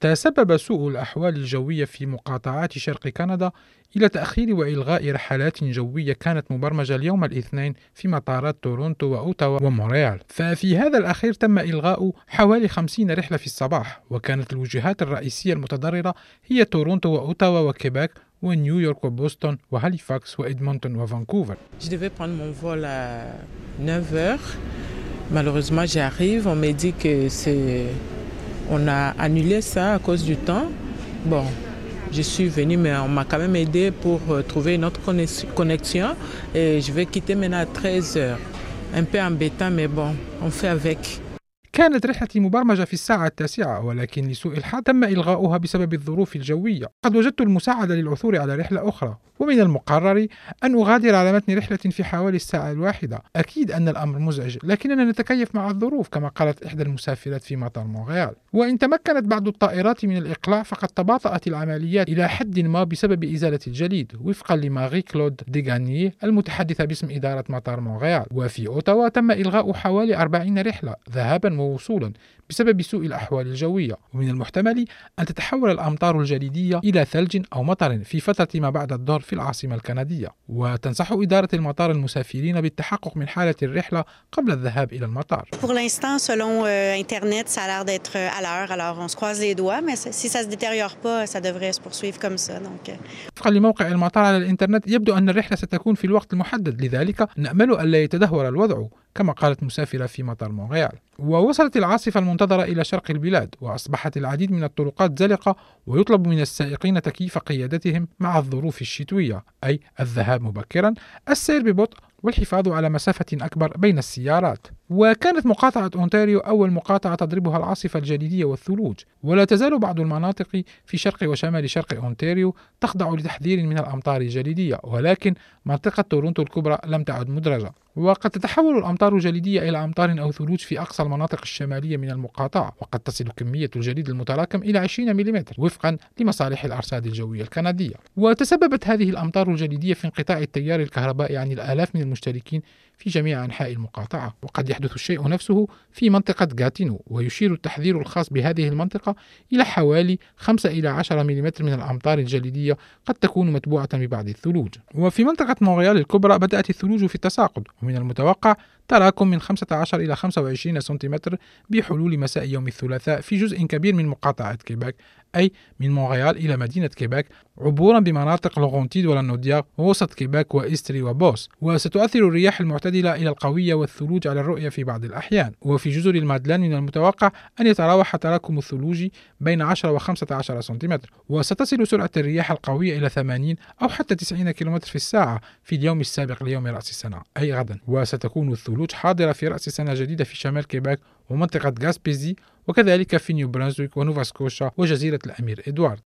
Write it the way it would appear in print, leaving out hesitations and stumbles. تسبب سوء الأحوال الجوية في مقاطعات شرق كندا إلى تأخير وإلغاء رحلات جوية كانت مبرمجة اليوم الاثنين في مطارات تورونتو وأوتاوا ومونريال. ففي هذا الأخير تم إلغاء حوالي 50 رحلة في الصباح، وكانت الوجهات الرئيسية المتضررة هي تورونتو وأوتاوا وكيباك ونيويورك وبوسطن وهاليفاكس وإدمونتون وفانكوفر. Malheureusement, j'arrive. On me dit que on a annulé ça à cause du temps. Bon, je suis venue, mais on m'a quand même aidé pour trouver une autre connexion. Et je vais quitter maintenant à 13h. Un peu embêtant, mais bon, on fait avec. كانت رحلتي مبرمجة في الساعة 9، ولكن لسوء الحال تم إلغاؤها بسبب الظروف الجوية. قد وجدت المساعدة للعثور على رحلة أخرى، ومن المقرر أن أغادر على متن رحلة في حوالي الساعة 1. أكيد أن الأمر مزعج، لكننا نتكيف مع الظروف كما قالت إحدى المسافرات في مطار مونريال. وإن تمكنت بعض الطائرات من الإقلاع، فقد تباطأت العمليات إلى حد ما بسبب إزالة الجليد، وفقا لماري كلود ديغاني المتحدثة باسم إدارة مطار مونريال. وفي أوتاوا تم إلغاء حوالي 40 رحلة ذهابا ووصولا بسبب سوء الأحوال الجوية، ومن المحتمل أن تتحول الأمطار الجليدية إلى ثلج أو مطر في فترة ما بعد الظهر في العاصمة الكندية. وتنصح إدارة المطار المسافرين بالتحقق من حالة الرحلة قبل الذهاب إلى المطار. Pour l'instant, selon Internet, ça a l'air d'être à l'heure. Alors on se croise les doigts, mais si ça se détériore pas, ça devrait se poursuivre comme ça. Donc. وفقا لموقع المطار على الإنترنت، يبدو أن الرحلة ستكون في الوقت المحدد، لذلك نأمل ألا يتدهور الوضع كما قالت مسافرة في مطار مونريال. ووصلت العاصفة المنتظرة إلى شرق البلاد، وأصبحت العديد من الطرقات زلقة، ويطلب من السائقين تكييف قيادتهم مع الظروف الشتوية، أي الذهاب مبكرا، السير ببطء، والحفاظ على مسافة أكبر بين السيارات. وكانت مقاطعة أونتاريو أول مقاطعة تضربها العاصفة الجليدية والثلوج، ولا تزال بعض المناطق في شرق وشمال شرق أونتاريو تخضع لتحذير من الأمطار الجليدية، ولكن منطقة تورونتو الكبرى لم تعد مدرجة، وقد تتحول الأمطار الجليدية إلى أمطار أو ثلوج في أقصى المناطق الشمالية من المقاطعة، وقد تصل كمية الجليد المتراكم إلى 20 ملم وفقا لمصالح الأرصاد الجوية الكندية. وتسببت هذه الأمطار الجليدية في انقطاع التيار الكهربائي عن الآلاف من المشتركين في جميع أنحاء المقاطعة، وقد يحدث الشيء نفسه في منطقة غاتينو، ويشير التحذير الخاص بهذه المنطقة إلى حوالي 5 إلى 10 ملم من الأمطار الجليدية قد تكون متبوعة ببعض الثلوج. وفي منطقة مونريال الكبرى بدأت الثلوج في التساقط، ومن المتوقع تراكم من 15 إلى 25 سنتيمتر بحلول مساء يوم الثلاثاء في جزء كبير من مقاطعة كيباك، أي من مونريال إلى مدينة كيباك، عبورا بمناطق لورونتيد ولانوديا ووسط كيباك وإستري وبوس. وستؤثر الرياح المعتدلة إلى القوية والثلوج على الرؤية في بعض الأحيان. وفي جزر المادلان من المتوقع أن يتراوح تراكم الثلوج بين 10 و 15 سنتيمتر، وستصل سرعة الرياح القوية إلى 80 أو حتى 90 كم في الساعة في اليوم السابق ليوم رأس السنة، أي غدا. وستكون الثلوج حاضرة في رأس السنة الجديدة في شمال كيباك ومنطقة غاسبيزي، وكذلك في نيو برانسويك ونوفا سكوشا وجزيرة الأمير إدوارد.